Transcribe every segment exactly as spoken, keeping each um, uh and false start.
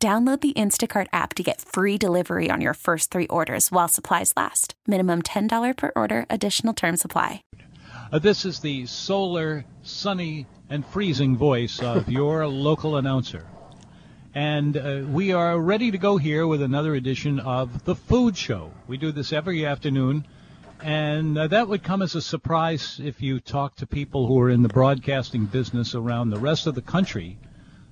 Download the Instacart app to get free delivery on your first three orders while supplies last. Minimum ten dollars per order. Additional terms apply. Uh, this is the solar, sunny, and freezing voice of your local announcer. And uh, we are ready to go here with another edition of The Food Show. We do this every afternoon. And uh, that would come as a surprise if you talk to people who are in the broadcasting business around the rest of the country.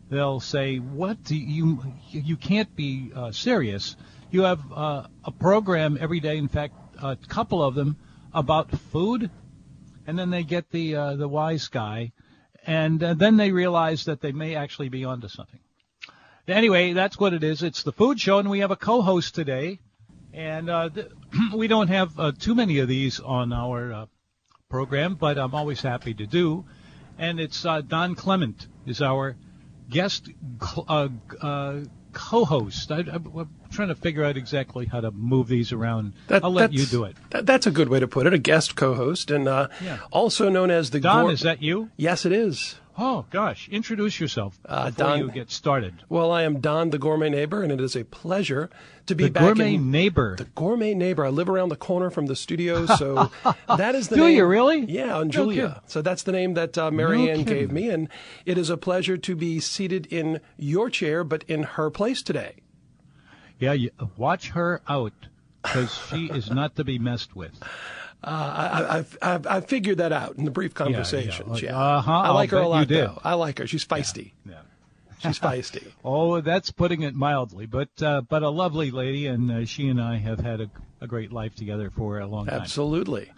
They'll say, what do you, you can't be uh, serious. You have uh, a program every day, in fact, a couple of them, about food. And then they get the uh, the wise guy. And uh, then they realize that they may actually be onto something. Anyway, that's what it is. It's the Food Show, and we have a co-host today. And uh, th- we don't have uh, too many of these on our uh, program, but I'm always happy to do. And it's uh, Don Clement is our guest uh, uh, co-host. I, I'm trying to figure out exactly how to move these around. That, I'll let you do it. That, that's a good way to put it, a guest co-host, and uh, yeah. also known as the... Don, Gor- is that you? Yes, it is. Oh, gosh. Introduce yourself uh, before Don, you get started. Well, I am Don, the Gourmet Neighbor, and it is a pleasure to be the back Gourmet in... Neighbor. The Gourmet Neighbor. I live around the corner from the studio, so that is the Do name... Do you really? Yeah, on no Julia. Kidding. So that's the name that uh, Mary no Ann kidding. gave me, and it is a pleasure to be seated in your chair, but in her place today. Yeah, you, watch her out, because she is not to be messed with. Uh, I, I, I figured that out in the brief conversations. Yeah, yeah. Uh-huh. I like I'll her a lot, though. I like her. She's feisty. Yeah, yeah. She's feisty. Oh, that's putting it mildly, but uh, but a lovely lady, and uh, she and I have had a, a great life together for a long time. Absolutely.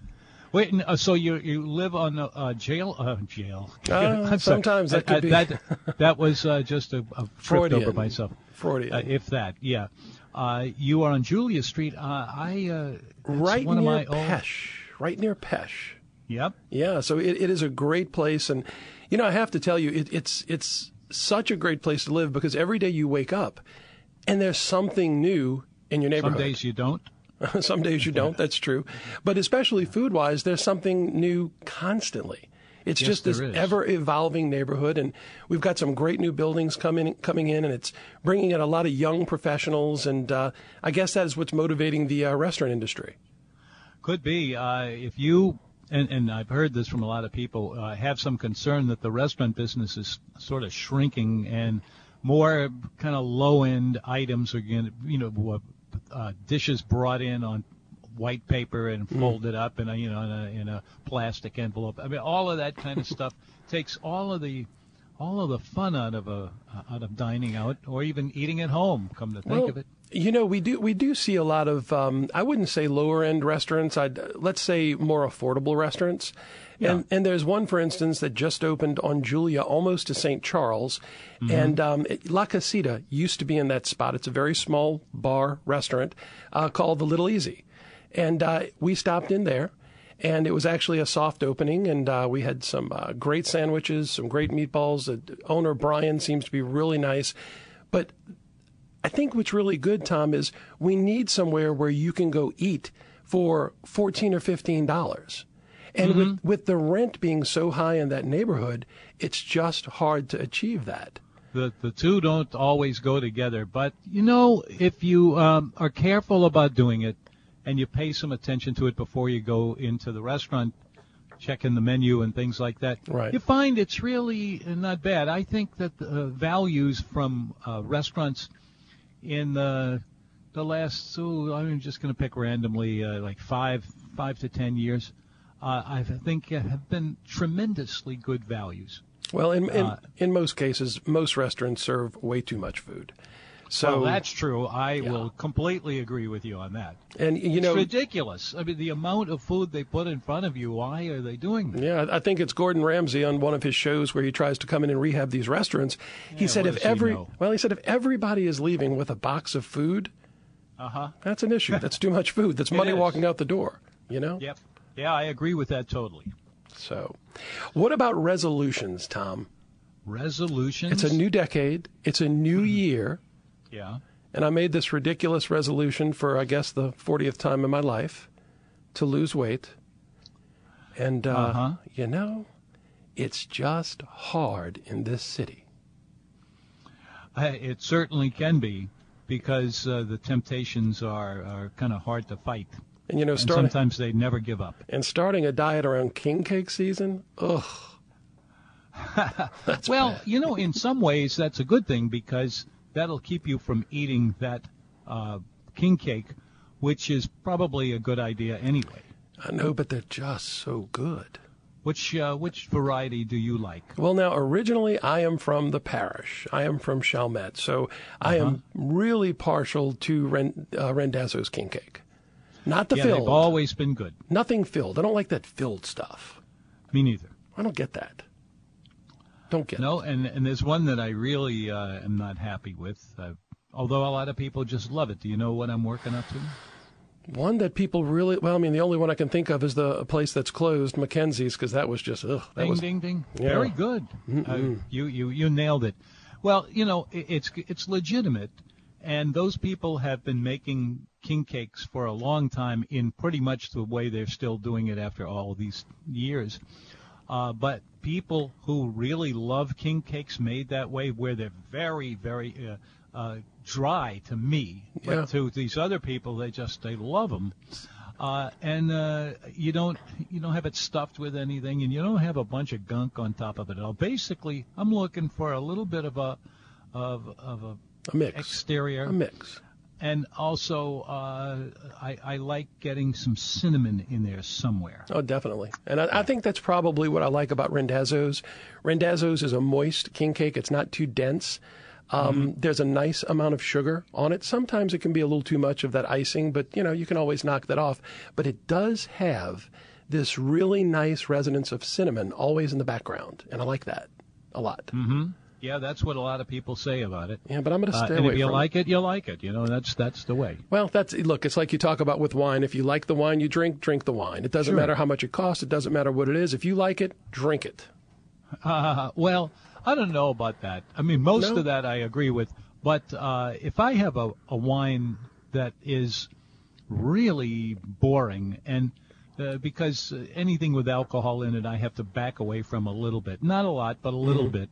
Wait, uh, so you you live on uh, jail? Uh, jail. Uh, sometimes that could I, be. I, that, that was uh, just a, a trip over myself. Freudian. Uh, if that, yeah. Uh, you are on Julia Street. Uh, I uh, right one near of my Pesh. Old... Right near Pesh. Yep. Yeah. So it, it is a great place, and you know I have to tell you, it, it's it's such a great place to live because every day you wake up, and there's something new in your neighborhood. Some days you don't. Some days you don't. That's true. But especially food-wise, there's something new constantly. It's yes, just this is. ever-evolving neighborhood, and we've got some great new buildings coming coming in, and it's bringing in a lot of young professionals, and uh, I guess that is what's motivating the uh, restaurant industry. Could be. Uh, if you, and, and I've heard this from a lot of people, uh, have some concern that the restaurant business is sort of shrinking and more kind of low-end items are going to, you know, uh, dishes brought in on white paper and fold it up in a, you know, in a, in a plastic envelope. I mean, all of that kind of stuff takes all of the all of the fun out of a out of dining out or even eating at home. Come to think well, of it, you know, we do we do see a lot of um, I wouldn't say lower end restaurants. I'd let's say more affordable restaurants. Yeah. And and there's one, for instance, that just opened on Julia, almost to Saint Charles, mm-hmm. and um, it, La Casita used to be in that spot. It's a very small bar restaurant uh, called the Little Easy. And uh, we stopped in there, and it was actually a soft opening, and uh, we had some uh, great sandwiches, some great meatballs. The owner, Brian, seems to be really nice. But I think what's really good, Tom, is we need somewhere where you can go eat for fourteen or fifteen dollars. And mm-hmm. with, with the rent being so high in that neighborhood, it's just hard to achieve that. The the two don't always go together. But, you know, if you um, are careful about doing it, and you pay some attention to it before you go into the restaurant, checking the menu and things like that, right. You find it's really not bad. I think that the uh, values from uh, restaurants in the the last, so I'm just going to pick randomly, uh, like five five to ten years, uh, I think have been tremendously good values. Well, in in, uh, in most cases, most restaurants serve way too much food. So well, that's true. I yeah. will completely agree with you on that. And you know, it's ridiculous. I mean, the amount of food they put in front of you. Why are they doing that? Yeah, I think it's Gordon Ramsay on one of his shows where he tries to come in and rehab these restaurants. He yeah, said, "If every know? well, he said if everybody is leaving with a box of food, uh huh, that's an issue. That's too much food. That's money is. walking out the door. You know. Yep. Yeah, I agree with that totally. So, what about resolutions, Tom? Resolutions? It's a new decade. It's a new mm-hmm. year. Yeah. And I made this ridiculous resolution for, I guess, the fortieth time in my life to lose weight. And, uh, uh-huh. you know, it's just hard in this city. I, it certainly can be because uh, the temptations are, are kind of hard to fight. And, you know, start, and sometimes they never give up. And starting a diet around king cake season, ugh. That's well, bad. You know, in some ways that's a good thing because that'll keep you from eating that uh, king cake, which is probably a good idea anyway. I know, but they're just so good. Which uh, which variety do you like? Well, now, originally I am from the parish. I am from Chalmette, so uh-huh. I am really partial to Ren- uh, Randazzo's king cake. Not the yeah, filled. They've always been good. Nothing filled. I don't like that filled stuff. Me neither. I don't get that. Don't get no, it. No, and, and there's one that I really uh, am not happy with, uh, although a lot of people just love it. Do you know what I'm working up to? One that people really, well, I mean, the only one I can think of is the place that's closed, Mackenzie's, because that was just, ugh. That ding, was, ding, ding. Yeah. Very good. Uh, you, you, you nailed it. Well, you know, it, it's it's legitimate, and those people have been making king cakes for a long time in pretty much the way they're still doing it after all these years. Uh, but people who really love king cakes made that way, where they're very, very uh, uh, dry to me, yeah. but to these other people, they just they love them, uh, and uh, you don't you don't have it stuffed with anything, and you don't have a bunch of gunk on top of it all. Basically, I'm looking for a little bit of a of of a, a mix. exterior a mix. And also, uh, I, I like getting some cinnamon in there somewhere. Oh, definitely. And I, I think that's probably what I like about Randazzo's. Randazzo's is a moist king cake. It's not too dense. Um, mm-hmm. There's a nice amount of sugar on it. Sometimes it can be a little too much of that icing, but, you know, you can always knock that off. But it does have this really nice resonance of cinnamon always in the background, and I like that a lot. Mm-hmm. Yeah, that's what a lot of people say about it. Yeah, but I'm going to stay uh, and away. If you from like it, you like it. You know, that's that's the way. Well, that's look. It's like you talk about with wine. If you like the wine you drink, drink the wine. It doesn't sure. matter how much it costs. It doesn't matter what it is. If you like it, drink it. Uh, well, I don't know about that. I mean, most no. of that I agree with. But uh, if I have a, a wine that is really boring and. Uh, because anything with alcohol in it, I have to back away from a little bit. Not a lot, but a little mm-hmm. bit.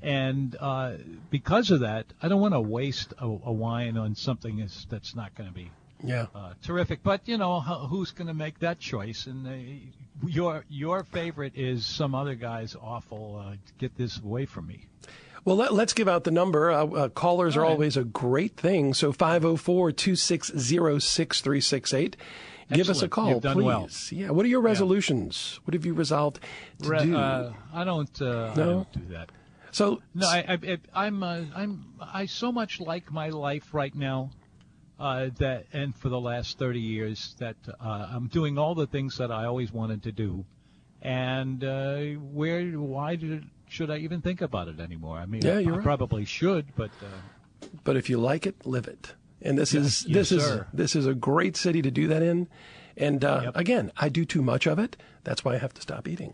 And uh, because of that, I don't want to waste a, a wine on something that's, that's not going to be yeah. uh, terrific. But, you know, who's going to make that choice? And uh, your your favorite is some other guy's awful, uh, get this away from me. Well, let, let's give out the number. Uh, uh, callers All right. are always a great thing. So five oh four, two six oh, six three six eight. Excellent. Give us a call, You've done please. Well. Yeah. What are your resolutions? Yeah. What have you resolved to Re- do? Uh, I don't. Uh, no? I don't do that. So no, I, I, I'm. Uh, I'm. I so much like my life right now, uh, that and for the last thirty years that uh, I'm doing all the things that I always wanted to do, and uh, where? Why did? Should I even think about it anymore? I mean, yeah, I, you're I right. probably should, but. Uh, but if you like it, live it. And this yes, is this yes, is sir. this is a great city to do that in, and uh, yep. again, I do too much of it. That's why I have to stop eating.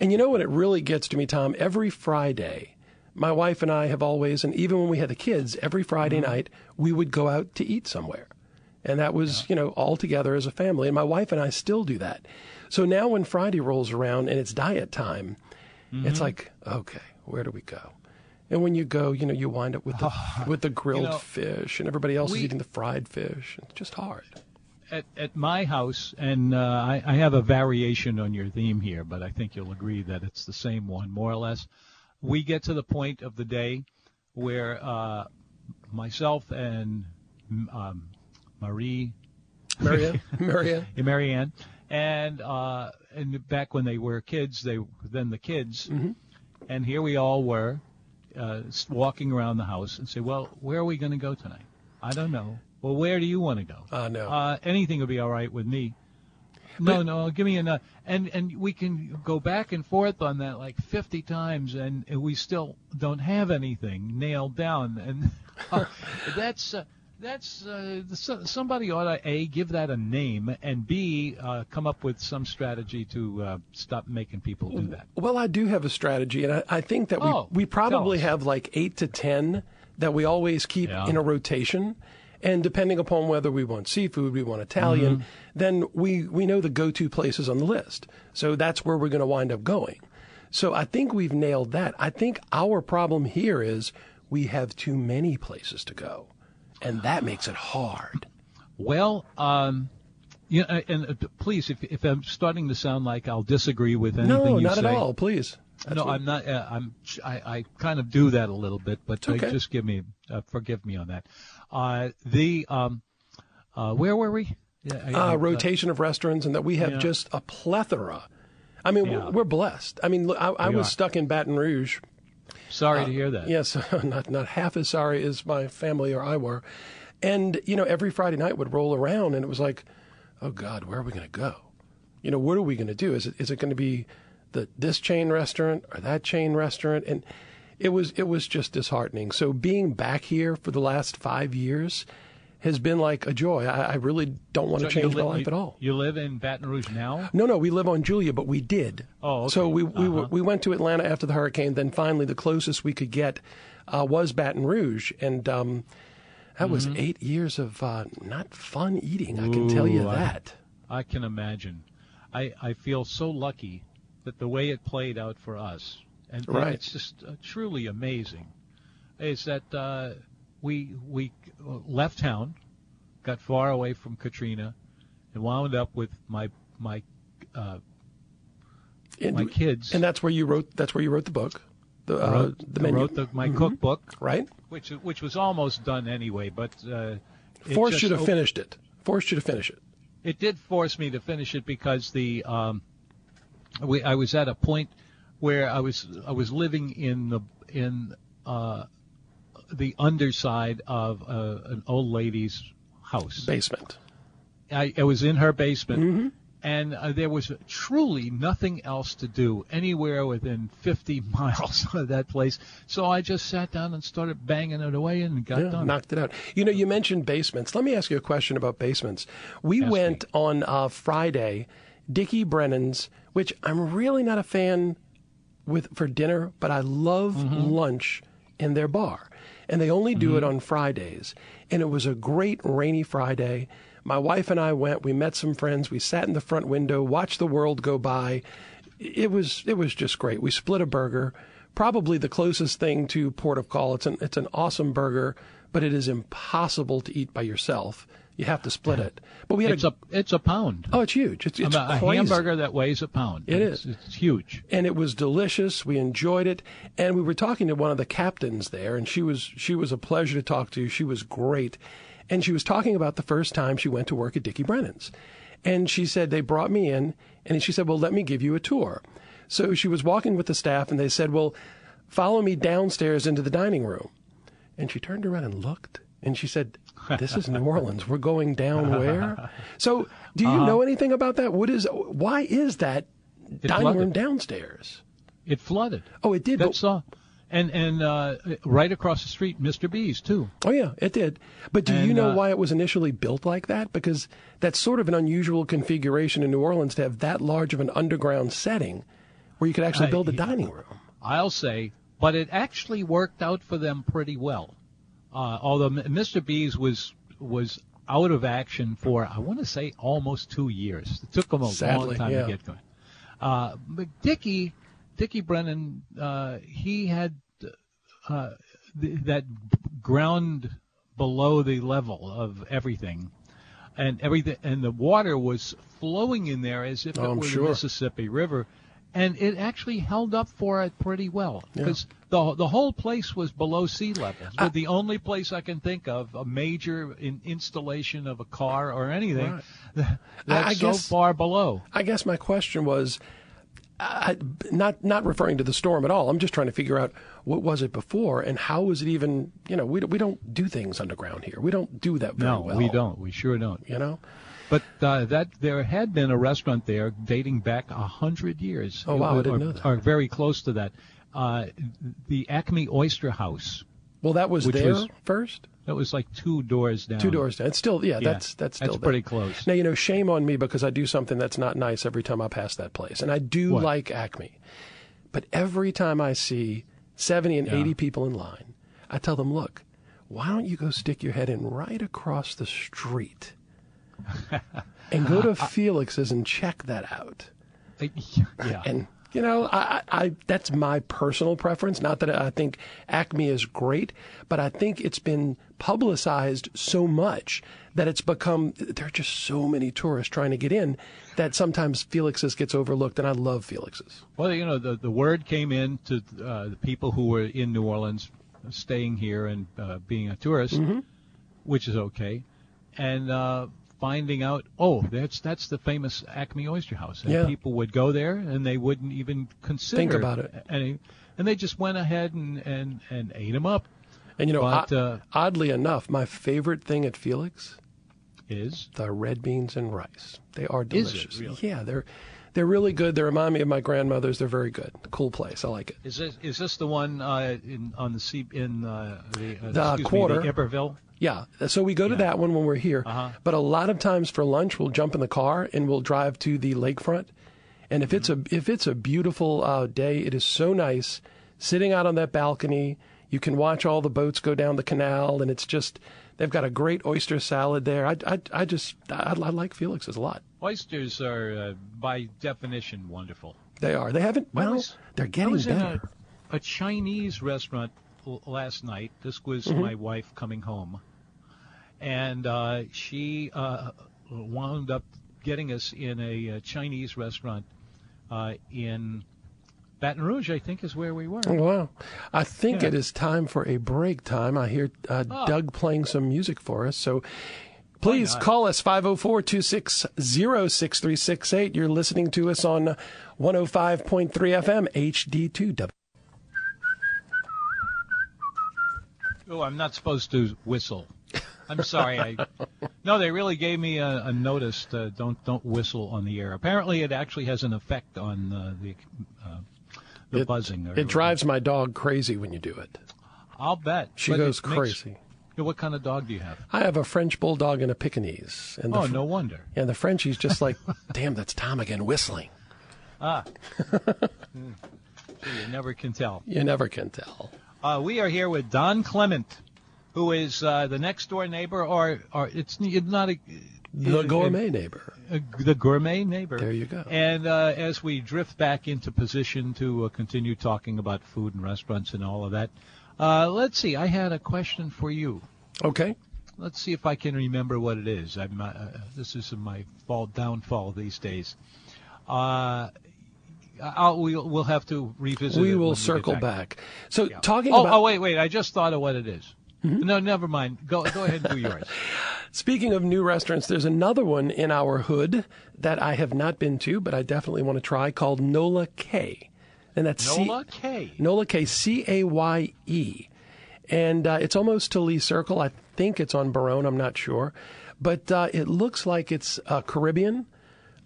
And you know what it really gets to me, Tom? Every Friday, my wife and I have always, and even when we had the kids, every Friday mm-hmm. night we would go out to eat somewhere, and that was yeah. you know all together as a family. And my wife and I still do that. So now when Friday rolls around and it's diet time, mm-hmm. it's like, okay, where do we go? And when you go, you know, you wind up with the oh, with the grilled you know, fish, and everybody else we, is eating the fried fish. It's just hard. At at my house, and uh, I, I have a variation on your theme here, but I think you'll agree that it's the same one, more or less. We get to the point of the day where uh, myself and um, Marie, Maria, Maria, Marianne, and uh, and back when they were kids, they then the kids, mm-hmm. and here we all were. uh, walking around the house and say, well, where are we going to go tonight? I don't know. Well, where do you want to go? Uh, no. Uh, anything would be all right with me. No, but, no, give me enough. And and we can go back and forth on that like fifty times, and we still don't have anything nailed down. And uh, that's uh, that's uh, somebody ought to, A, give that a name, and B, uh, come up with some strategy to uh, stop making people do that. Well, I do have a strategy, and I, I think that oh, we, we probably have like eight to ten that we always keep yeah. in a rotation. And depending upon whether we want seafood, we want Italian, mm-hmm. then we, we know the go-to places on the list. So that's where we're going to wind up going. So I think we've nailed that. I think our problem here is we have too many places to go, and that makes it hard. Well, um, you know, and please, if, if I'm starting to sound like I'll disagree with anything no, you say. No, not at all, please. That's no, what... I'm not. Uh, I'm, I, I kind of do that a little bit, but okay. just give me, uh, forgive me on that. Uh, the um, uh, where were we? Yeah, I, uh, I, rotation uh, of restaurants, and that we have yeah. just a plethora. I mean, yeah. we're blessed. I mean, look, I, I was are. stuck in Baton Rouge. Sorry uh, to hear that. Yes, not not half as sorry as my family or I were. And you know, every Friday night would roll around, and it was like, oh God, where are we going to go? You know, what are we going to do? Is it is it going to be the this chain restaurant or that chain restaurant? And It was it was just disheartening. So being back here for the last five years has been like a joy. I, I really don't want so to change li- my life you, at all. You live in Baton Rouge now? No, no, we live on Julia, but we did. Oh, okay. So we we, uh-huh. we went to Atlanta after the hurricane. Then finally, the closest we could get uh, was Baton Rouge, and um, that mm-hmm. was eight years of uh, not fun eating. Ooh, I can tell you that. I, I can imagine. I I feel so lucky that the way it played out for us. And right. it's just uh, truly amazing is that uh, we we left town, got far away from Katrina, and wound up with my my uh, and, my kids. And that's where you wrote. That's where you wrote the book, the uh, wrote, the menu. Wrote the, my mm-hmm. cookbook, right? Which which was almost done anyway, but uh, forced you to op- finished it. Forced you to finish it. It did force me to finish it because the um, we I was at a point. Where I was, I was living in the in uh, the underside of uh, an old lady's house basement. I, I was in her basement, mm-hmm. and uh, there was truly nothing else to do anywhere within fifty miles of that place. So I just sat down and started banging it away and got yeah, done. Knocked it out. You know, you mentioned basements. Let me ask you a question about basements. We ask went me. on uh, Friday, Dickie Brennan's, which I'm really not a fan. With for dinner, but I love mm-hmm. lunch in their bar. And they only do mm-hmm. it on Fridays. And it was a great rainy Friday. My wife and I went, we met some friends, we sat in the front window, watched the world go by. It was it was just great. We split a burger, probably the closest thing to port of call. It's an it's an awesome burger, but it is impossible to eat by yourself. You have to split it. But we had it's a, a it's a pound. Oh, it's huge. It's, it's a crazy. hamburger that weighs a pound. It it's, is. It's huge. And it was delicious. We enjoyed it. And we were talking to one of the captains there, and she was she was a pleasure to talk to. She was great. And she was talking about the first time she went to work at Dickie Brennan's. And she said, they brought me in, and she said, well, let me give you a tour. So she was walking with the staff, and they said, well, follow me downstairs into the dining room. And she turned around and looked, and she said, this is New Orleans. We're going down where? So, do you uh, know anything about that? What is? Why is that dining flooded. room downstairs? It flooded. Oh, it did. That's all. And and uh, right across the street, Mister B's too. Oh yeah, it did. But do and, you know uh, why it was initially built like that? Because that's sort of an unusual configuration in New Orleans to have that large of an underground setting, where you could actually build I, a dining room. I'll say, but it actually worked out for them pretty well. Uh, although Mister B's was was out of action for, I want to say, almost two years. It took him a Sadly, long time yeah. to get going. Uh, but Dickie, Dickie Brennan, uh, he had uh, th- that ground below the level of everything, and everything, and the water was flowing in there as if oh, it I'm were sure. the Mississippi River. And it actually held up for it pretty well because yeah. the the whole place was below sea level. But I, the only place I can think of a major in installation of a car or anything right. that's I, I so guess, far below. I guess my question was, I, not not referring to the storm at all. I'm just trying to figure out what was it before and how was it even, you know, we, we don't do things underground here. We don't do that very no, well. No, we don't. We sure don't. You know? But uh, that there had been a restaurant there dating back one hundred years. Oh, wow, or, I didn't know that. Or very close to that. Uh, the Acme Oyster House. Well, that was there was, first? That was like two doors down. Two doors down. It's still, yeah, yeah that's, that's still that's there. That's pretty close. Now, you know, shame on me because I do something that's not nice every time I pass that place. And I do what? like Acme. But every time I see seventy and yeah. eighty people in line, I tell them, look, why don't you go stick your head in right across the street and go to Felix's and check that out. Yeah. And, you know, I, I that's my personal preference. Not that I think Acme is great, but I think it's been publicized so much that it's become, there are just so many tourists trying to get in that sometimes Felix's gets overlooked, and I love Felix's. Well, you know, the, the word came in to uh, the people who were in New Orleans staying here and uh, being a tourist, mm-hmm. which is okay, and uh finding out, oh, that's that's the famous Acme Oyster House. And yeah. people would go there, and they wouldn't even consider. Think about it. Any, and they just went ahead and, and, and ate them up. And, you know, but, o- uh, oddly enough, my favorite thing at Felix is the red beans and rice. They are delicious. Is it really? Yeah, they're, they're really good. They remind me of my grandmother's. They're very good. Cool place. I like it. Is this, is this the one uh, in on the sea, in uh, the, uh, the excuse quarter? Me, the Eberville? Yeah, so we go yeah. to that one when we're here. Uh-huh. But a lot of times for lunch, we'll jump in the car and we'll drive to the lakefront. And if mm-hmm. it's a if it's a beautiful uh, day, it is so nice sitting out on that balcony. You can watch all the boats go down the canal, and it's just they've got a great oyster salad there. I I, I just I, I like Felix's a lot. Oysters are uh, by definition wonderful. They are. They haven't. Well, was, they're getting I was better. In a, a Chinese restaurant last night. This was mm-hmm. my wife coming home. And uh, she uh, wound up getting us in a, a Chinese restaurant uh, in Baton Rouge, I think, is where we were. Wow. I think yeah. it is time for a break time. I hear uh, oh. Doug playing some music for us. So please call us, five oh four, two six oh, six three six eight. You're listening to us on one oh five point three F M, H D two W. Oh, I'm not supposed to whistle. I'm sorry. I, no, they really gave me a, a notice to don't don't whistle on the air. Apparently, it actually has an effect on uh, the uh, the it, buzzing. Or, it drives my dog crazy when you do it. I'll bet she but goes crazy. Makes, you know, what kind of dog do you have? I have a French bulldog and a Pekingese. And the, oh, no wonder. And the Frenchie's just like, damn, that's Tom again whistling. Ah, mm. Gee, you never can tell. You never can tell. Uh, we are here with Don Clement, who is uh, the next-door neighbor, or, or it's not a... The gourmet a, neighbor. A, the gourmet neighbor. There you go. And uh, as we drift back into position to uh, continue talking about food and restaurants and all of that, uh, let's see, I had a question for you. Okay. Let's see if I can remember what it is. I'm, uh, this is my fall downfall these days. Uh I'll, we'll, we'll have to revisit we it. Will we will circle back. back. So yeah. talking oh, about... Oh, wait, wait, I just thought of what it is. Mm-hmm. No, never mind. Go go ahead and do yours. Speaking of new restaurants, there's another one in our hood that I have not been to, but I definitely want to try, called Nola Caye. And that's Nola C- Caye. Nola Caye, C A Y E. And uh, it's almost to Lee Circle. I think it's on Barone. I'm not sure. But uh, it looks like it's uh, Caribbean,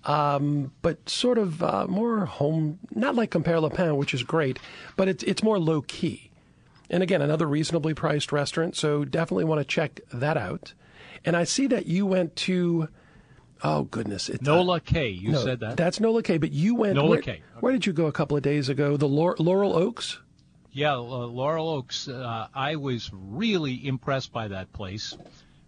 um, but sort of uh, more home, not like Compère Le Pain, which is great, but it's it's more low-key. And again, another reasonably priced restaurant, so definitely want to check that out. And I see that you went to, oh, goodness. It's Nola Caye, you no, said that. That's Nola Caye, but you went, Nola where, Caye. Okay. Where did you go a couple of days ago? The Laure, Laurel Oaks? Yeah, uh, Laurel Oaks. Uh, I was really impressed by that place,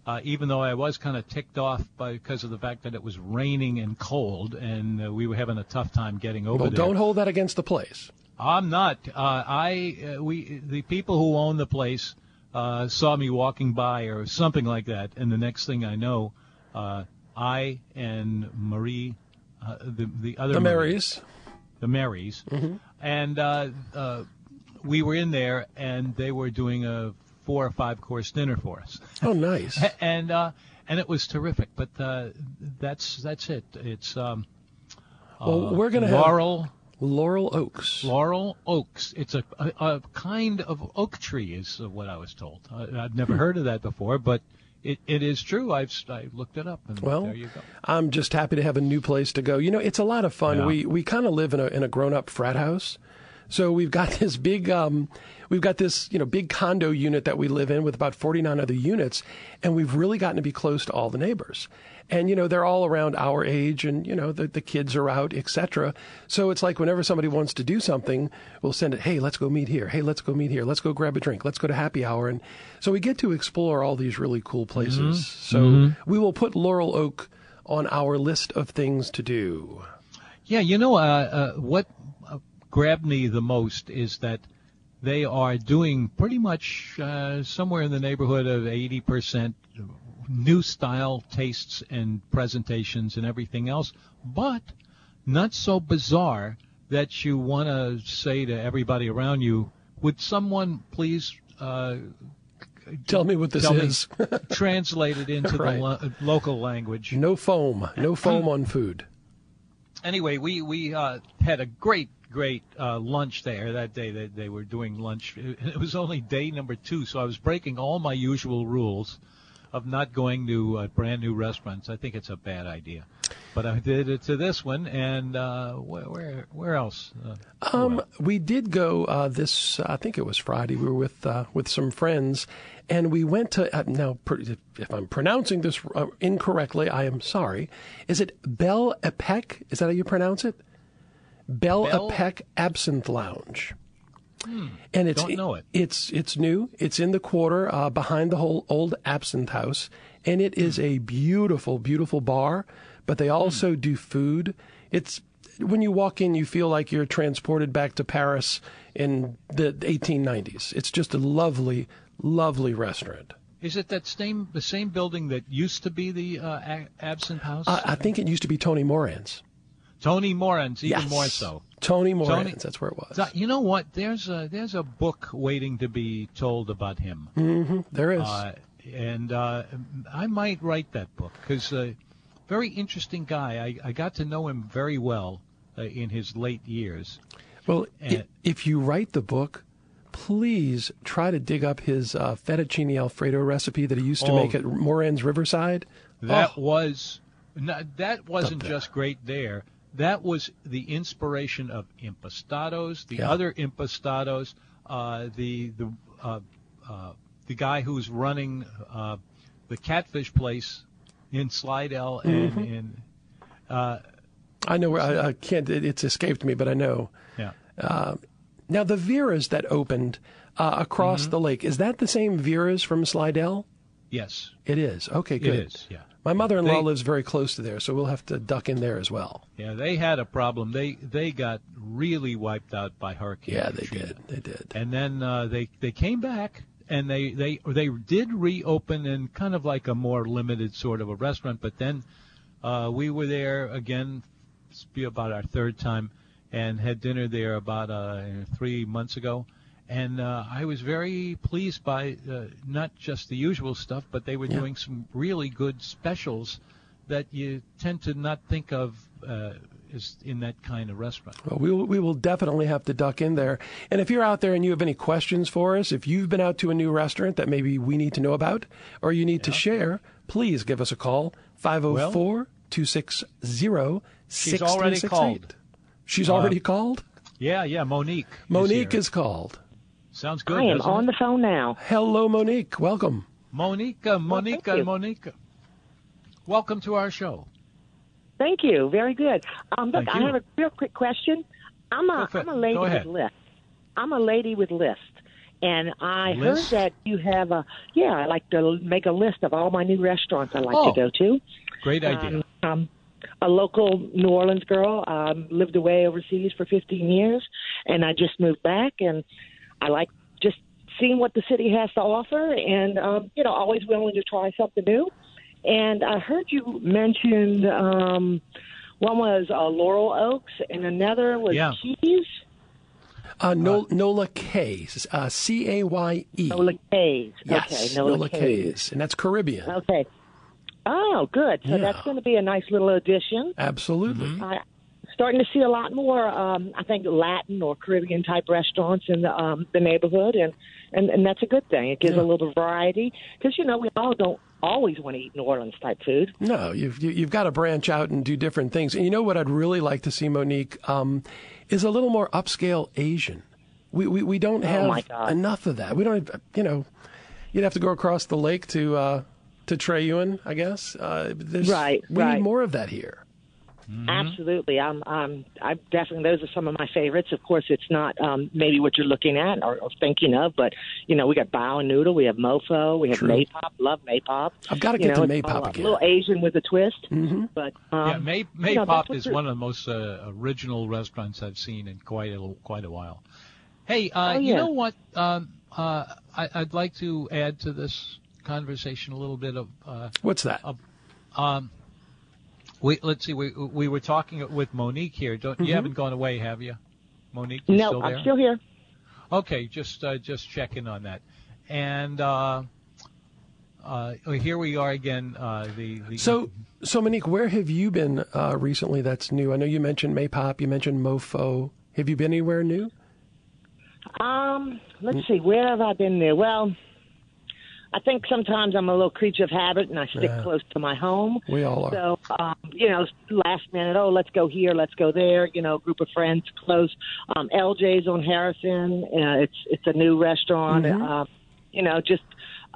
uh, even though I was kind of ticked off by, because of the fact that it was raining and cold, and uh, we were having a tough time getting over well, there. Well, don't hold that against the place. I'm not. Uh, I uh, we the people who own the place uh, saw me walking by or something like that, and the next thing I know, uh, I and Marie, uh, the the other the Marys, the Marys, mm-hmm. and uh, uh, we were in there, and they were doing a four or five course dinner for us. Oh, nice! and uh, and it was terrific. But uh, that's that's it. It's um, well, uh, we're gonna Laurel. Have- Laurel Oaks. Laurel Oaks. It's a, a, a kind of oak tree, is what I was told. I, I've never heard of that before, but it, it is true. I've I looked it up, and well, there you go. I'm just happy to have a new place to go. You know, it's a lot of fun. Yeah. We we kind of live in a in a grown-up frat house, so we've got this big um, we've got this you know big condo unit that we live in with about forty-nine other units, and we've really gotten to be close to all the neighbors. And, you know, they're all around our age, and, you know, the, the kids are out, et cetera. So it's like whenever somebody wants to do something, we'll send it, hey, let's go meet here. Hey, let's go meet here. Let's go grab a drink. Let's go to happy hour. And so we get to explore all these really cool places. Mm-hmm. So mm-hmm. we will put Laurel Oak on our list of things to do. Yeah, you know, uh, uh, what grabbed me the most is that they are doing pretty much uh, somewhere in the neighborhood of eighty percent new style tastes and presentations and everything else, but not so bizarre that you want to say to everybody around you, would someone please uh, tell me what this is? Translate it into right. the lo- local language. No foam. No foam on food. Anyway, we, we uh, had a great, great uh, lunch there that day. They, they were doing lunch. It was only day number two, so I was breaking all my usual rules of not going to uh, brand new restaurants. I think it's a bad idea, but I did it to this one. And uh, where, where, where else? Uh, um, well. We did go uh, this. I think it was Friday. We were with uh, with some friends, and we went to uh, now. If I'm pronouncing this incorrectly, I am sorry. Is it Bel Epec? Is that how you pronounce it? Bel, Bel- Epec Absinthe Lounge. Hmm. And it's Don't know it. it's it's new. It's in the quarter uh, behind the whole old Absinthe House, and it is a beautiful, beautiful bar. But they also hmm. do food. It's when you walk in, you feel like you're transported back to Paris in the eighteen nineties. It's just a lovely, lovely restaurant. Is it that same the same building that used to be the uh, Absinthe House? Uh, I think it used to be Tony Moran's. Tony Moran's, even yes. more so. Tony Moran's, Tony, that's where it was. You know what? There's a there's a book waiting to be told about him. Mm-hmm. There is, uh, and uh, I might write that book because uh, very interesting guy. I, I got to know him very well uh, in his late years. Well, it, if you write the book, please try to dig up his uh, fettuccine alfredo recipe that he used to oh, make at Moran's Riverside. That oh. was no, that wasn't just great there. That was the inspiration of Impastato's, the yeah. other Impastato's, uh, the the uh, uh, the guy who's running uh, the catfish place in Slidell, and, mm-hmm. and uh, I know where I, I can't. It, it's escaped me, but I know. Yeah. Uh, now the Vera's that opened uh, across mm-hmm. the lake, is that the same Vera's from Slidell? Yes, it is. Okay, good. It is. Yeah. My mother-in-law they, lives very close to there, so we'll have to duck in there as well. Yeah, they had a problem. They they got really wiped out by Hurricane Yeah, they Katrina. did. They did. And then uh, they they came back, and they they they did reopen in kind of like a more limited sort of a restaurant. But then uh, we were there again, it's be about our third time, and had dinner there about uh, three months ago. And uh, I was very pleased by uh, not just the usual stuff, but they were yeah. doing some really good specials that you tend to not think of uh, as in that kind of restaurant. Well, we will, we will definitely have to duck in there. And if you're out there and you have any questions for us, if you've been out to a new restaurant that maybe we need to know about or you need yeah. to share, please give us a call, five oh four, two six oh, six three six eight. She's already called. She's uh, already called? Yeah, yeah, Monique. Monique is, is called. Sounds good. I am on it? the phone now. Hello, Monique. Welcome. Monica, Monica, well, Monica. Welcome to our show. Thank you. Very good. Um, look, I have a real quick question. I'm a, I'm a lady with Lyft. I'm a lady with Lyft. And I list? heard that you have a, yeah, I like to make a list of all my new restaurants I like oh, to go to. Great idea. Um, um, a local New Orleans girl, um, lived away overseas for fifteen years, and I just moved back, and I like just seeing what the city has to offer and, um, you know, always willing to try something new. And I heard you mentioned um, one was uh, Laurel Oaks and another was yeah. Keys. Uh, Nola, Nola Caye, uh, C A Y E. Nola Caye. Yes, okay, Nola, Nola Caye. And that's Caribbean. Okay. Oh, good. So yeah. that's going to be a nice little addition. Absolutely. Mm-hmm. I, starting to see a lot more, um, I think, Latin or Caribbean-type restaurants in the, um, the neighborhood, and, and, and that's a good thing. It gives yeah. a little variety because, you know, we all don't always want to eat New Orleans-type food. No, you've, you've got to branch out and do different things. And you know what I'd really like to see, Monique, um, is a little more upscale Asian. We we, we don't have oh enough of that. We don't, you know, you'd have to go across the lake to uh, to Treyuan, I guess. Uh, right, we right. We need more of that here. Mm-hmm. Absolutely. I'm, I'm, I'm definitely, those are some of my favorites. Of course, it's not um, maybe what you're looking at or, or thinking of, but, you know, we got Bao and Noodle, we have Mofo, we have True. Maypop, love Maypop. I've got to get you know, to Maypop again. A little Asian with a twist. Mm-hmm. But, um, yeah, May, Maypop you know, is one of the most uh, original restaurants I've seen in quite a, quite a while. Hey, uh, oh, yeah. you know what? Um, uh, I, I'd like to add to this conversation a little bit of... Uh, What's that? Of, um... We, let's see. We we were talking with Monique here. Don't, mm-hmm. You haven't gone away, have you, Monique? You no, still there? I'm still here. Okay, just uh, just checking on that. And uh, uh, here we are again. Uh, the, the so so Monique, where have you been uh, recently? That's new. I know you mentioned Maypop. You mentioned Mofo. Have you been anywhere new? Um, let's see. Where have I been there? Well. I think sometimes I'm a little creature of habit, and I stick yeah. close to my home. We all are. So, um, you know, last minute, oh, let's go here, let's go there. You know, group of friends close. Um, L J's on Harrison. Uh, it's it's a new restaurant. Mm-hmm. uh, you know, just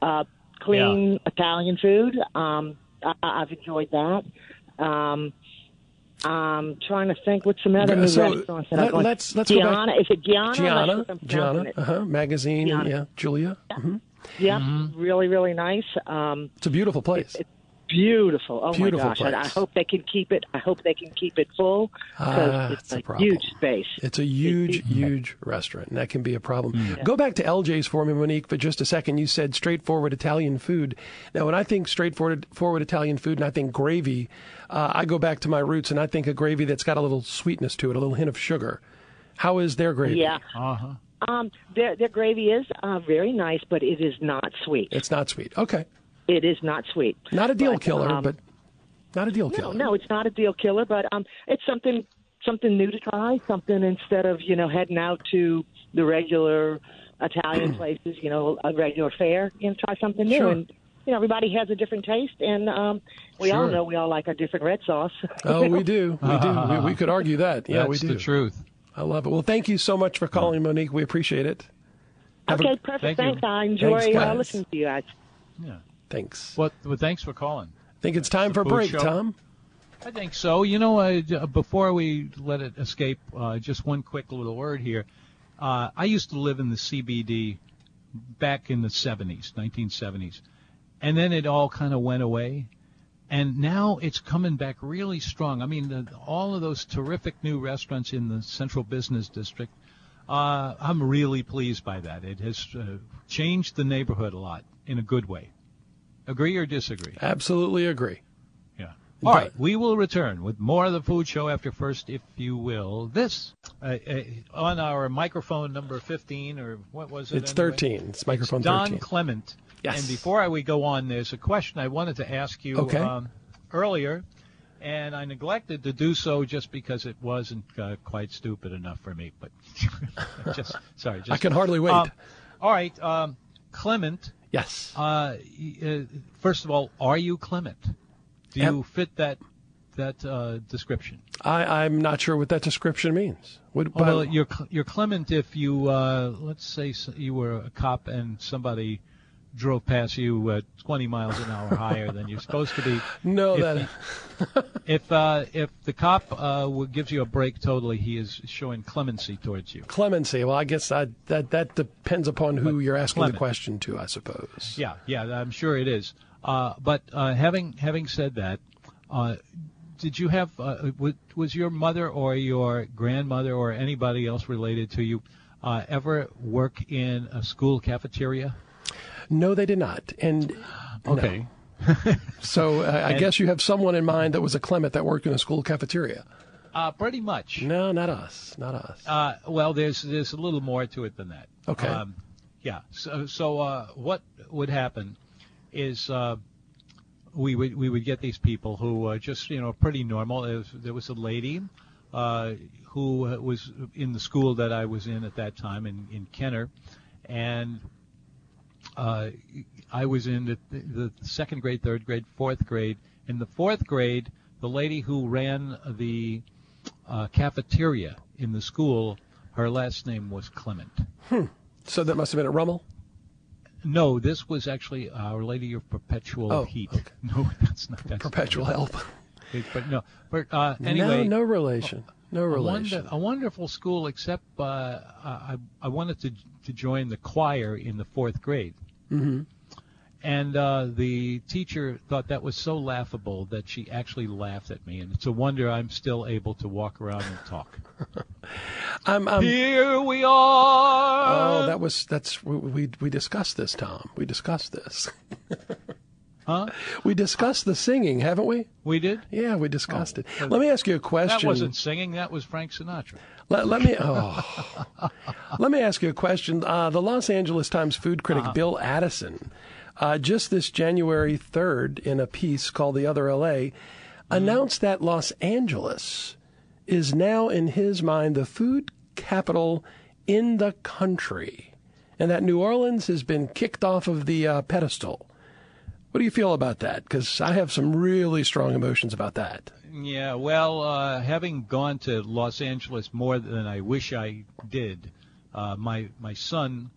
uh, clean yeah. Italian food. Um, I, I've enjoyed that. Um, I'm trying to think what's some other new so restaurants. That let, I'm let's let's Gianna. Go back. Is it Gianna? Gianna. Gianna. Uh huh. Magazine. Gianna. Yeah. Julia. Yeah. Mm-hmm. Yeah, mm-hmm. really, really nice. Um, it's a beautiful place. It, it's beautiful. Oh beautiful my gosh! Place. I, I hope they can keep it. I hope they can keep it full. Uh, it's a, a huge space. It's a huge, it's huge restaurant, and that can be a problem. Yeah. Go back to L J's for me, Monique, for just a second. You said straightforward Italian food. Now, when I think straightforward forward Italian food, and I think gravy, uh, I go back to my roots, and I think a gravy that's got a little sweetness to it, a little hint of sugar. How is their gravy? Yeah. Uh huh. Um, their, their gravy is uh, very nice, but it is not sweet. It's not sweet. Okay. It is not sweet. Not a deal but, killer, um, but not a deal no, killer. No, it's not a deal killer, but um, it's something something new to try. Something instead of you know heading out to the regular Italian places, you know, a regular fare, you know, try something new. Sure. And you know, everybody has a different taste, and um, we sure. all know we all like our different red sauce. Oh, we do. We do. We, we could argue that. Yeah, That's we do. That's the truth. I love it. Well, thank you so much for calling, Monique. We appreciate it. Have okay, a... perfect. Thank thanks. You. I enjoy uh, listening to you guys. Yeah. Thanks. Well, well, thanks for calling. I think it's time for a break, show. Tom. I think so. You know, uh, before we let it escape, uh, just one quick little word here. Uh, I used to live in the C B D back in the seventies, nineteen seventies, and then it all kind of went away. And now it's coming back really strong. I mean, the, all of those terrific new restaurants in the Central Business District, uh, I'm really pleased by that. It has uh, changed the neighborhood a lot in a good way. Agree or disagree? Absolutely agree. Yeah. All right, we will return with more of the Food Show after first, if you will. This uh, uh, on our microphone number fifteen, or what was it? It's anyway? thirteen. It's microphone it's Don thirteen. Don Clement. Yes. And before I, we go on, there's a question I wanted to ask you okay. um, earlier, and I neglected to do so just because it wasn't uh, quite stupid enough for me. But just sorry, just, I can hardly wait. Um, all right, um, Clement. Yes. Uh, uh, first of all, are you Clement? Do you Am- fit that that uh, description? I, I'm not sure what that description means. What, oh, well, you're you're Clement if you uh, let's say you were a cop and somebody drove past you uh, twenty miles an hour higher than you're supposed to be. No, if that he, if uh, if the cop uh, gives you a break totally, he is showing clemency towards you. Clemency. Well, I guess I, that that depends upon who but you're asking Clement. The question to, I suppose. Yeah, yeah, I'm sure it is. Uh, but uh, having having said that, uh, did you have uh, was your mother or your grandmother or anybody else related to you uh, ever work in a school cafeteria? No, they did not. And okay, no. so uh, I and, guess you have someone in mind that was a Clement that worked in a school cafeteria. Uh, pretty much. No, not us. Not us. Uh, well, there's there's a little more to it than that. Okay. Um, yeah. So so uh, what would happen is uh, we would we would get these people who are just you know pretty normal. There was, there was a lady uh, who was in the school that I was in at that time in, in Kenner, and uh, I was in the, the second grade, third grade, fourth grade. In the fourth grade, the lady who ran the uh, cafeteria in the school, her last name was Clement. Hmm. So that must have been at Rummel? No, this was actually Our Lady of Perpetual oh, Heat. Okay. No, that's not that's Perpetual not Help. It, but no, but uh, anyway, no, no relation, no relation. A, wonder, a wonderful school, except uh, I, I wanted to to join the choir in the fourth grade, mm-hmm. and uh, the teacher thought that was so laughable that she actually laughed at me, and it's a wonder I'm still able to walk around and talk. I'm, I'm, Here we are. Oh, that was that's we we, we discussed this, Tom. We discussed this. Huh? We discussed the singing, haven't we? We did? Yeah, we discussed oh, it. Let me ask you a question. That wasn't singing. That was Frank Sinatra. Let, let me oh, let me ask you a question. Uh, the Los Angeles Times food critic uh-huh. Bill Addison, uh, just this January third, in a piece called The Other L A, mm. announced that Los Angeles is now, in his mind, the food capital in the country, and that New Orleans has been kicked off of the uh, pedestal. What do you feel about that? Because I have some really strong emotions about that. Yeah, well, uh, having gone to Los Angeles more than I wish I did, uh, my my son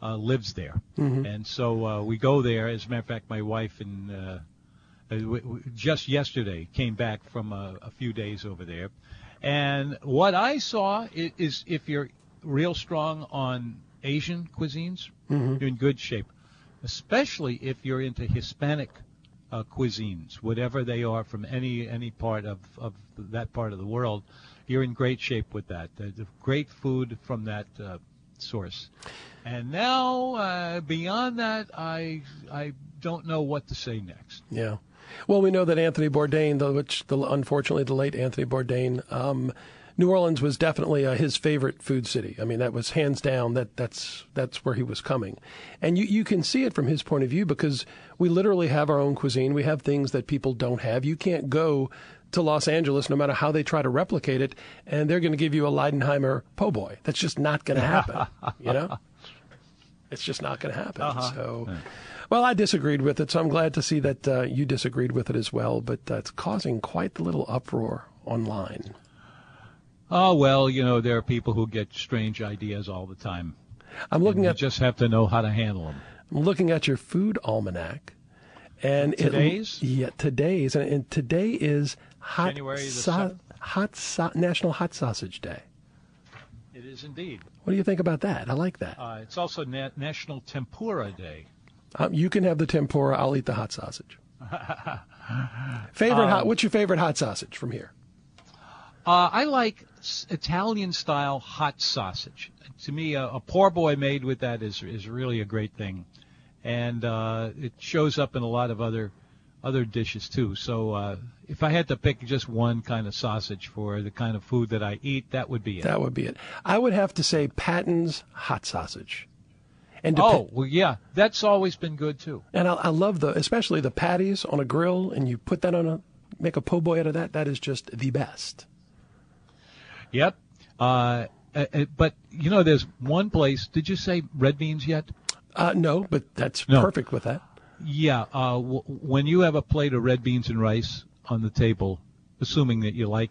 uh, lives there. Mm-hmm. And so uh, we go there. As a matter of fact, my wife and uh, we, we just yesterday came back from a, a few days over there. And what I saw is, is if you're real strong on Asian cuisines, mm-hmm. you're in good shape. Especially if you're into Hispanic uh, cuisines, whatever they are from any any part of, of that part of the world, you're in great shape with that. The, the great food from that uh, source. And now, uh, beyond that, I I don't know what to say next. Yeah. Well, we know that Anthony Bourdain, the, which the, unfortunately the late Anthony Bourdain, um, New Orleans was definitely uh, his favorite food city. I mean, that was hands down. That that's that's where he was coming, and you you can see it from his point of view because we literally have our own cuisine. We have things that people don't have. You can't go to Los Angeles, no matter how they try to replicate it, and they're going to give you a Leidenheimer po' boy. That's just not going to happen. You know, it's just not going to happen. Uh-huh. So. Yeah. Well, I disagreed with it, so I'm glad to see that uh, you disagreed with it as well. But uh, it's causing quite the little uproar online. Oh, well, you know, there are people who get strange ideas all the time. I'm looking at. You just have to know how to handle them. I'm looking at your food almanac. And today's? It, yeah, today's. And, and today is hot January the seventh. Hot so- National Hot Sausage Day. It is indeed. What do you think about that? I like that. Uh, it's also na- National Tempura Day. Um, you can have the tempura. I'll eat the hot sausage. favorite um, hot. What's your favorite hot sausage from here? Uh, I like Italian-style hot sausage. To me, a, a poor boy made with that is is really a great thing, and uh, it shows up in a lot of other other dishes too. So, uh, if I had to pick just one kind of sausage for the kind of food that I eat, that would be it. That would be it. I would have to say Patton's hot sausage. And dep- oh well, yeah, that's always been good too. And I, I love the especially the patties on a grill, and you put that on a make a po' boy out of that. That is just the best. Yep. Uh, but, you know, there's one place. Did you say red beans yet? Uh, no, but that's no. perfect with that. Yeah. Uh, w- when you have a plate of red beans and rice on the table, assuming that you like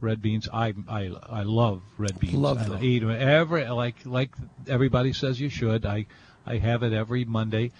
red beans, I I, I love red beans. Love them. I eat them every, like, like everybody says you should. I, I have it every Monday.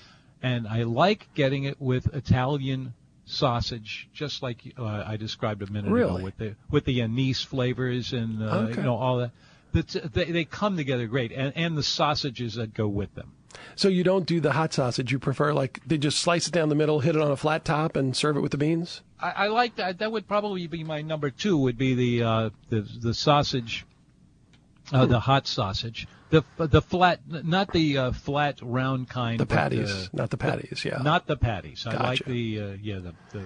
And I like getting it with Italian sausage, just like uh, I described a minute really? ago, with the with the anise flavors and uh, okay. you know all that. That's, they they come together great, and and the sausages that go with them. So you don't do the hot sausage. You prefer like they just slice it down the middle, hit it on a flat top, and serve it with the beans. I, I like that. That would probably be my number two. Would be the uh, the the sausage, uh, hmm. the hot sausage. The the flat, not the uh, flat round kind. The patties, but, uh, not the patties. The, yeah, not the patties. I gotcha. like the uh, yeah the, the.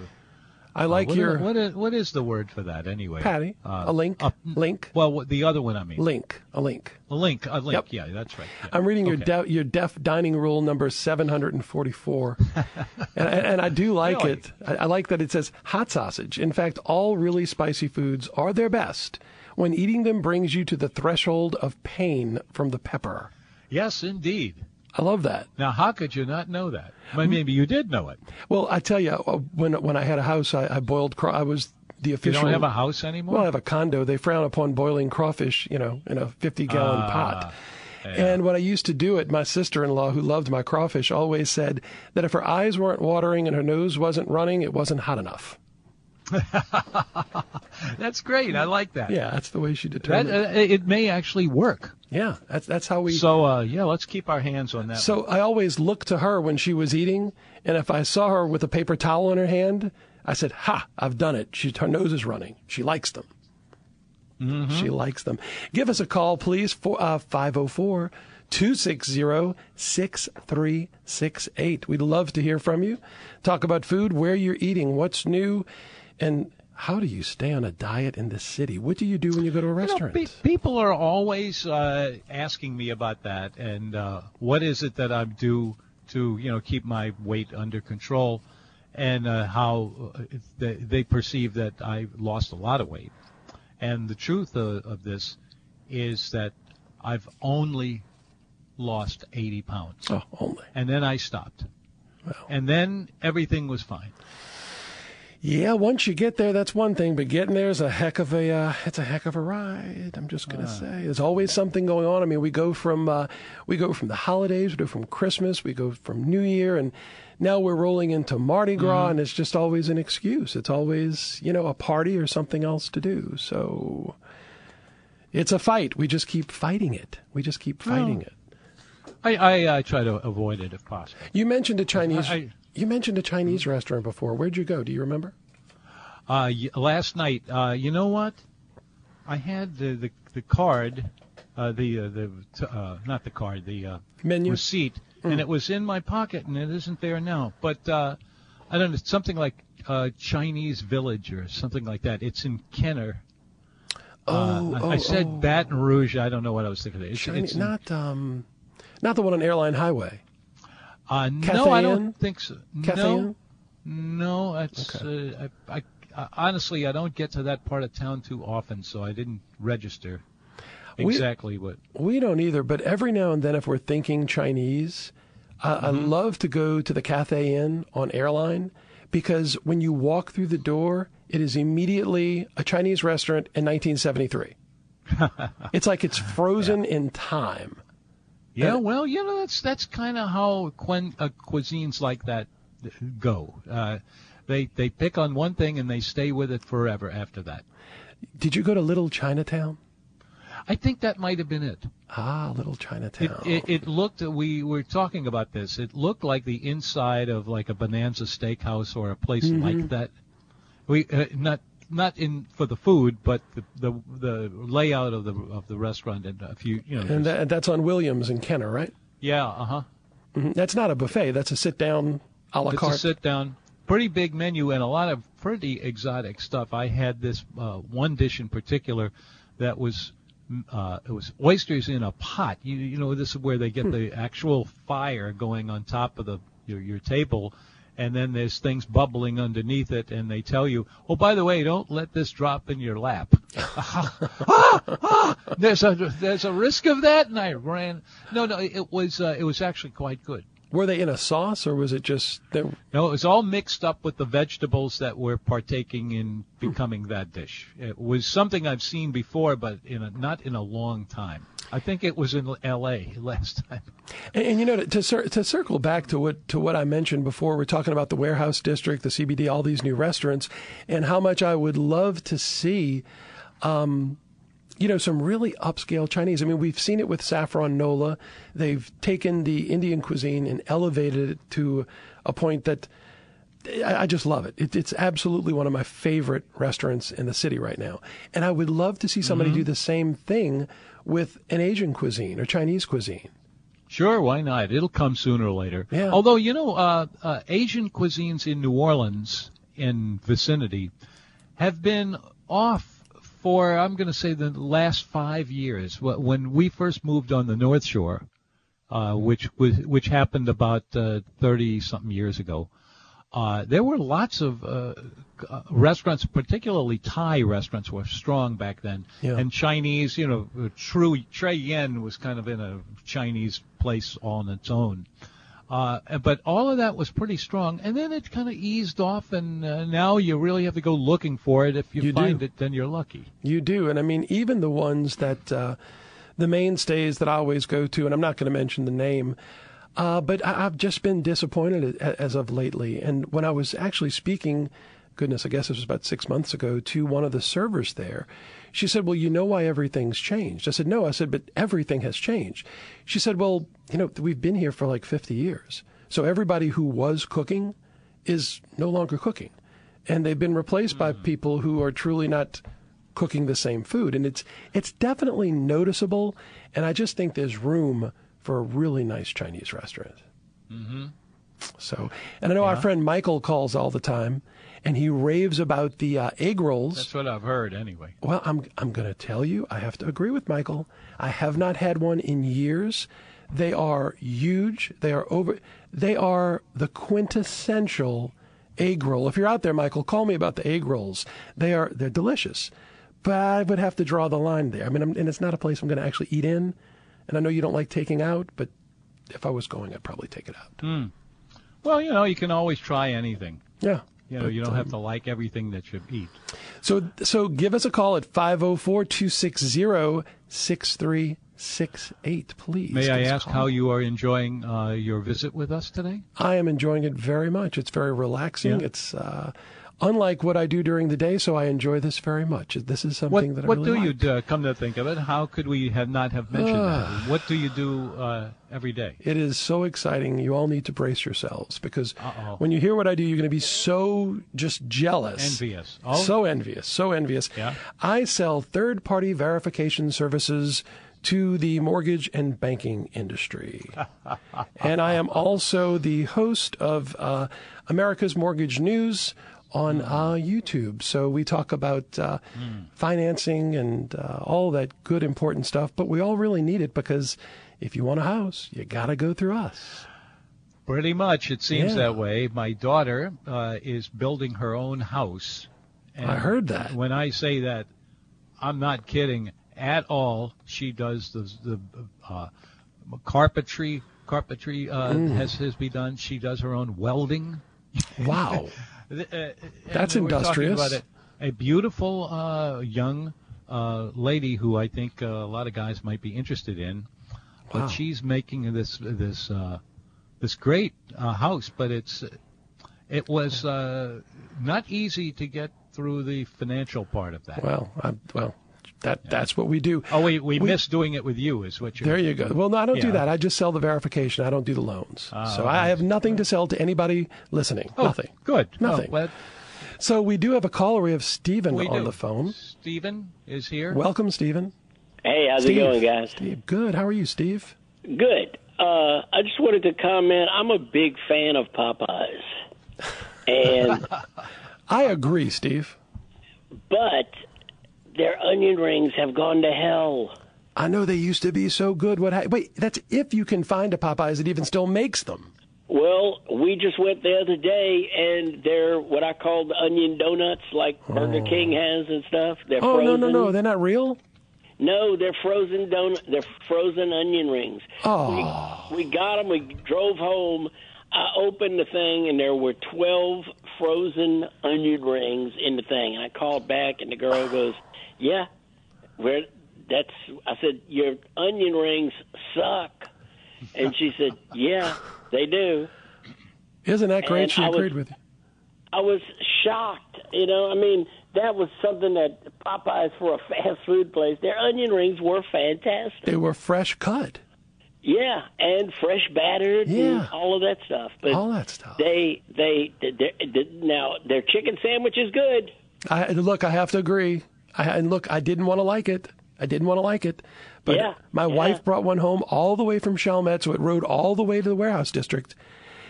I like uh, what your is, what, is, what is the word for that anyway? Patty, uh, a link, a, link. Well, the other one I mean. Link, a link, a link, a link. Yep. Yeah, that's right. Yeah. I'm reading okay. your de- your deaf dining rule number seven hundred forty-four, and, and I do like really? it. I, I like that it says hot sausage. In fact, all really spicy foods are their best when eating them brings you to the threshold of pain from the pepper. Yes, indeed. I love that. Now, how could you not know that? Well, maybe you did know it. Well, I tell you, when when I had a house, I, I boiled craw. I was the official. You don't have a house anymore? Well, I have a condo. They frown upon boiling crawfish, you know, in a fifty-gallon uh, pot. Yeah. And when I used to do it, my sister-in-law, who loved my crawfish, always said that if her eyes weren't watering and her nose wasn't running, it wasn't hot enough. That's great. I like that. Yeah, that's the way she determined that, uh, it may actually work. Yeah, that's that's how we... So, uh, yeah, let's keep our hands on that. So one. I always looked to her when she was eating, and if I saw her with a paper towel in her hand, I said, ha, I've done it. She, her nose is running. She likes them. Mm-hmm. She likes them. Give us a call, please, for, uh, five oh four, two six zero, six three six eight. We'd love to hear from you. Talk about food, where you're eating, what's new, and how do you stay on a diet in this city? What do you do when you go to a restaurant? You know, pe- people are always uh, asking me about that, and uh, what is it that I do to, you know, keep my weight under control, and uh, how they, they perceive that I lost a lot of weight. And the truth of, of this is that I've only lost eighty pounds. Oh, only. And then I stopped. Wow. And then everything was fine. Yeah, once you get there, that's one thing. But getting there is a heck of a uh, it's a heck of a ride. I'm just gonna uh, say, there's always something going on. I mean, we go from uh, we go from the holidays, we go from Christmas, we go from New Year, and now we're rolling into Mardi Gras, mm-hmm. and it's just always an excuse. It's always, you know, a party or something else to do. So it's a fight. We just keep fighting it. We just keep fighting well, it. I, I I try to avoid it if possible. You mentioned a Chinese. I, I, You mentioned a Chinese restaurant before. Where'd you go? Do you remember? Uh, last night. Uh, you know what? I had the the, the card, uh, the uh, the uh, not the card, the uh, menu receipt, mm. and it was in my pocket, and it isn't there now. But uh, I don't know, something like uh, Chinese Village or something like that. It's in Kenner. Oh, uh, oh I said oh. Baton Rouge. I don't know what I was thinking. Of. It's, Chinese, it's in, not um, not the one on Airline Highway. Uh, no, I don't think so. Cafe-in? No, no. It's, okay. uh, I, I, I, honestly, I don't get to that part of town too often, so I didn't register exactly we, what. We don't either, but every now and then if we're thinking Chinese, uh, mm-hmm. I love to go to the Cafe Inn on Airline because when you walk through the door, it is immediately a Chinese restaurant in nineteen seventy-three. It's like it's frozen yeah. in time. Yeah, well, you know, that's that's kind of how quen, uh, cuisines like that go. Uh, they they pick on one thing and they stay with it forever after that. Did you go to Little Chinatown? I think that might have been it. Ah, Little Chinatown. It, it, it looked, we were talking about this, it looked like the inside of like a Bonanza Steakhouse or a place mm-hmm. like that. We uh, not not in for the food, but the, the the layout of the of the restaurant and a few, you know. And that, that's on Williams and Kenner, right? Yeah, uh-huh. Mm-hmm. That's not a buffet. That's a sit-down a la carte. It's a sit-down. Pretty big menu and a lot of pretty exotic stuff. I had this uh, one dish in particular that was uh, it was oysters in a pot. You you know, this is where they get hmm. the actual fire going on top of the your, your table. And then there's things bubbling underneath it, and they tell you, oh, by the way, don't let this drop in your lap. ah, ah, there's a there's a risk of that, and I ran. No, no, it was uh, it was actually quite good. Were they in a sauce, or was it just? They... No, it was all mixed up with the vegetables that were partaking in becoming hmm. that dish. It was something I've seen before, but in a, not in a long time. I think it was in L A last time. And, and you know, to to circle back to what to what I mentioned before, we're talking about the Warehouse District, the C B D, all these new restaurants, and how much I would love to see, um, you know, some really upscale Chinese. I mean, we've seen it with Saffron Nola. They've taken the Indian cuisine and elevated it to a point that I, I just love it. it. It's absolutely one of my favorite restaurants in the city right now. And I would love to see somebody mm-hmm. do the same thing with an Asian cuisine or Chinese cuisine. Sure, why not? It'll come sooner or later. Yeah. Although, you know, uh, uh, Asian cuisines in New Orleans and vicinity have been off for, I'm going to say, the last five years. When we first moved on the North Shore, uh, which was, which happened about uh, thirty-something years ago, uh, there were lots of uh, uh, restaurants, particularly Thai restaurants, were strong back then. Yeah. And Chinese, you know, true Trey Yen was kind of in a Chinese place on its own. Uh, but all of that was pretty strong, and then it kind of eased off, and uh, now you really have to go looking for it. If you, you find do. it, then you're lucky. You do, and I mean, even the ones that, uh, the mainstays that I always go to, and I'm not going to mention the name, uh, but I- I've just been disappointed as of lately. And when I was actually speaking, goodness, I guess it was about six months ago, to one of the servers there, she said, well, you know why everything's changed. I said, no. I said, but everything has changed. She said, well, you know, we've been here for like fifty years. So everybody who was cooking is no longer cooking. And they've been replaced mm. by people who are truly not cooking the same food. And it's it's definitely noticeable. And I just think there's room for a really nice Chinese restaurant. Mm-hmm. So, and I know yeah. our friend Michael calls all the time. And he raves about the uh, egg rolls. That's what I've heard, anyway. Well, I'm I'm going to tell you, I have to agree with Michael. I have not had one in years. They are huge. They are over. They are the quintessential egg roll. If you're out there, Michael, call me about the egg rolls. They are they're delicious, but I would have to draw the line there. I mean, I'm, and it's not a place I'm going to actually eat in. And I know you don't like taking out, but if I was going, I'd probably take it out. Mm. Well, you know, you can always try anything. Yeah. You know, you don't have to like everything that you eat. So so give us a call at five oh four, two six zero, six three six eight, please. May I ask how you are enjoying uh, your visit with us today? I am enjoying it very much. It's very relaxing. Yeah. It's uh, unlike what I do during the day, so I enjoy this very much. This is something what, that I what really What do like. you do, come to think of it? How could we have not have mentioned uh, that? What do you do uh every day? It is so exciting. You all need to brace yourselves, because Uh-oh. when you hear what I do, you're going to be so just jealous. Envious. Oh. So envious. So envious. Yeah. I sell third-party verification services to the mortgage and banking industry. And I am also the host of uh, America's Mortgage News on uh, YouTube. So we talk about uh, mm. financing and uh, all that good, important stuff. But we all really need it, because if you want a house, you got to go through us. Pretty much. It seems yeah. that way. My daughter uh, is building her own house. And I heard that. When I say that, I'm not kidding at all. She does the, the uh, carpentry. Carpentry uh, mm. has, has been done. She does her own welding. Wow. uh, That's industrious. About a, a beautiful uh, young uh, lady who I think uh, a lot of guys might be interested in. But wow. she's making this this uh, this great uh, house, but it's it was uh, not easy to get through the financial part of that. Well, I'm, well, that yeah. that's what we do. Oh, we we, we miss doing it with you, is what you're. There you go. Well, no, I don't yeah. do that. I just sell the verification. I don't do the loans, uh, so I have nothing to sell to anybody listening. Oh, nothing. Good. Nothing. Oh, well, so we do have a caller. We have Stephen we on do. the phone. Stephen is here. Welcome, Stephen. Hey, how's Steve. it going, guys? Steve, good. How are you, Steve? Good. Uh, I just wanted to comment. I'm a big fan of Popeyes. And I agree, Steve. But their onion rings have gone to hell. I know they used to be so good. What? Ha- Wait, that's if you can find a Popeyes that even still makes them. Well, we just went the other day, and they're what I call the onion donuts, like oh. Burger King has and stuff. They're oh, frozen. no, no, no. They're not real? No, they're frozen donut. They're frozen onion rings. Oh. We, we got them. We drove home. I opened the thing, and there were twelve frozen onion rings in the thing. And I called back, and the girl goes, "Yeah, we're, that's." I said, "Your onion rings suck," and she said, "Yeah, they do." Isn't that great? And she I agreed was, with you. I was shocked. You know, I mean. That was something that Popeyes, for a fast food place, their onion rings were fantastic. They were fresh cut. Yeah, and fresh battered yeah. and all of that stuff. But all that stuff. They, they, they, they, they now, their chicken sandwich is good. I, look, I have to agree. I, and look, I didn't want to like it. I didn't want to like it. But yeah, my yeah. wife brought one home all the way from Chalmette, so it rode all the way to the Warehouse District.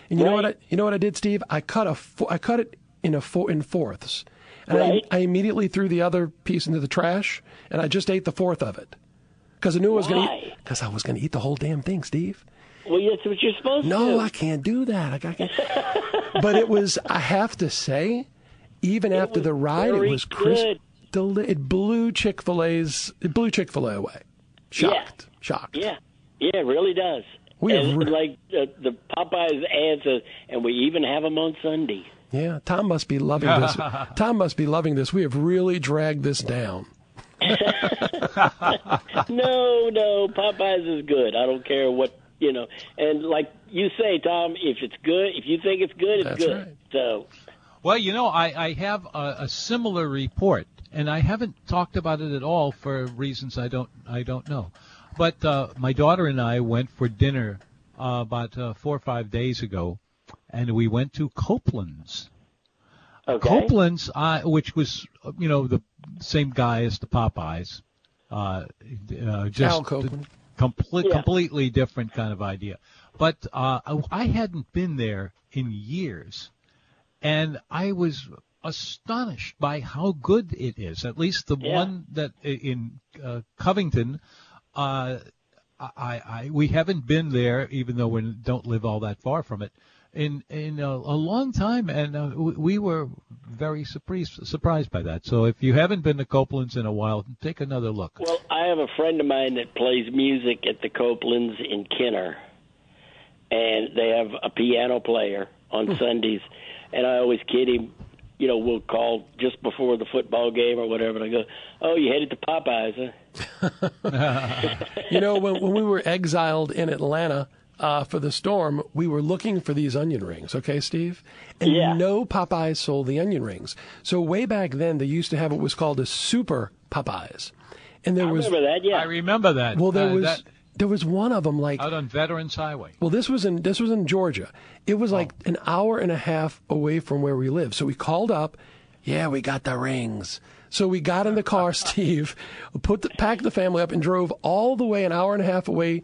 And you right. know what I, you know what I did, Steve? I cut a I cut it in a four, in fourths. And right. I, I immediately threw the other piece into the trash, and I just ate the fourth of it. Because I knew I was going to eat. Because I was going to eat the whole damn thing, Steve. Well, that's what you're supposed no, to do. No, I can't do that. I, I can't. But it was, I have to say, even it after the ride, it was crisp. Del- it blew Chick-fil-A's, it blew Chick-fil-A away. Shocked. Yeah. Shocked. Yeah. Yeah, it really does. We and re- like uh, the Popeyes ads, uh, and we even have them on Sunday. Yeah, Tom must be loving this. Tom must be loving this. We have really dragged this down. No, no, Popeyes is good. I don't care what, you know. And like you say, Tom, if it's good, if you think it's good, it's That's good. Right. So, well, you know, I, I have a, a similar report, and I haven't talked about it at all for reasons I don't I don't know. But uh, my daughter and I went for dinner uh, about uh, four or five days ago, and we went to Copeland's. Okay. Copeland's, uh, which was, you know, the same guy as the Popeyes. Uh, uh, just complete, yeah. completely different kind of idea. But uh, I hadn't been there in years, and I was astonished by how good it is, at least the yeah. one that in uh, Covington. Uh, I, I, we haven't been there, even though we don't live all that far from it, in in a, a long time, and uh, we were very surprised surprised by that. So if you haven't been to Copeland's in a while, take another look. Well, I have a friend of mine that plays music at the Copeland's in Kenner, and they have a piano player on Sundays, and I always kid him. You know, we'll call just before the football game or whatever, and I go, oh, you headed to Popeyes, huh? You know, when, when we were exiled in Atlanta uh, for the storm, we were looking for these onion rings, okay, Steve? And yeah. no Popeyes sold the onion rings. So way back then, they used to have what was called a Super Popeyes. And there I was, remember that, yeah. I remember that. Well, there uh, was... That- There was one of them like out on Veterans Highway. Well, this was in this was in Georgia. It was like oh. an hour and a half away from where we live. So we called up. Yeah, we got the rings. So we got in the car, Steve, put the, packed the family up, and drove all the way an hour and a half away.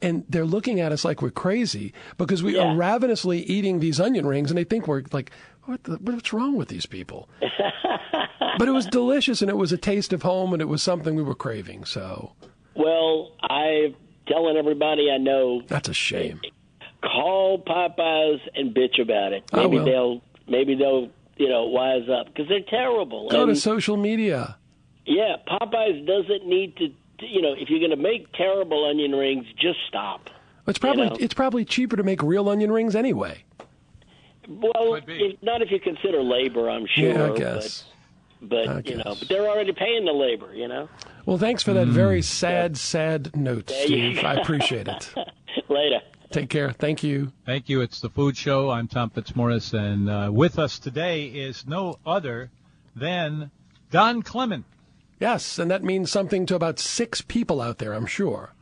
And they're looking at us like we're crazy because we yeah. are ravenously eating these onion rings, and they think we're like, what the, what's wrong with these people? But it was delicious, and it was a taste of home, and it was something we were craving. So, well, I. telling everybody I know. That's a shame. Call Popeyes and bitch about it. Maybe they'll, maybe they'll, you know, wise up because they're terrible. Go and, to social media. Yeah, Popeyes doesn't need to. You know, if you're going to make terrible onion rings, just stop. It's probably you know? it's probably cheaper to make real onion rings anyway. Well, if, not if you consider labor, I'm sure. Yeah, I guess. But, But, I you guess. know, but they're already paying the labor, you know. Well, thanks for that mm. very sad, yeah. sad note, there Steve. I appreciate it. Later. Take care. Thank you. Thank you. It's The Food Show. I'm Tom Fitzmaurice, and uh, with us today is no other than Don Clement. Yes, and that means something to about six people out there, I'm sure.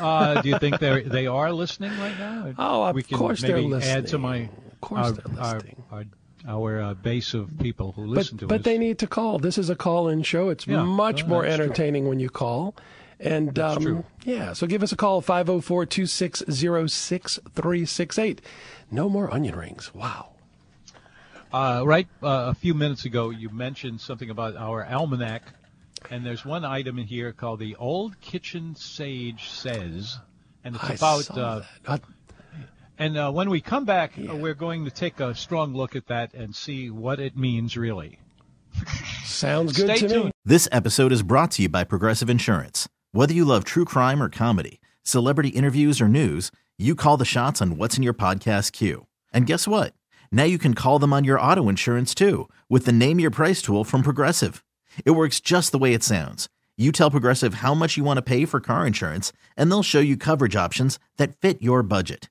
uh, do you think they they are listening right now? Oh, of we can course maybe they're listening. Add to my, of course our, they're listening. Our, our, Our uh, base of people who listen but, to but us. But they need to call. This is a call-in show. It's yeah, much no, more entertaining true. when you call. And that's um, true. Yeah, so give us a call, five oh four, two six oh, six three six eight. No more onion rings. Wow. Uh, right uh, a few minutes ago, you mentioned something about our almanac, and there's one item in here called The Old Kitchen Sage Says, and it's I about... Saw uh, that. I- And uh, when we come back, yeah. we're going to take a strong look at that and see what it means, really. Sounds good Stay to tuned. me. This episode is brought to you by Progressive Insurance. Whether you love true crime or comedy, celebrity interviews or news, you call the shots on what's in your podcast queue. And guess what? Now you can call them on your auto insurance, too, with the Name Your Price tool from Progressive. It works just the way it sounds. You tell Progressive how much you want to pay for car insurance, and they'll show you coverage options that fit your budget.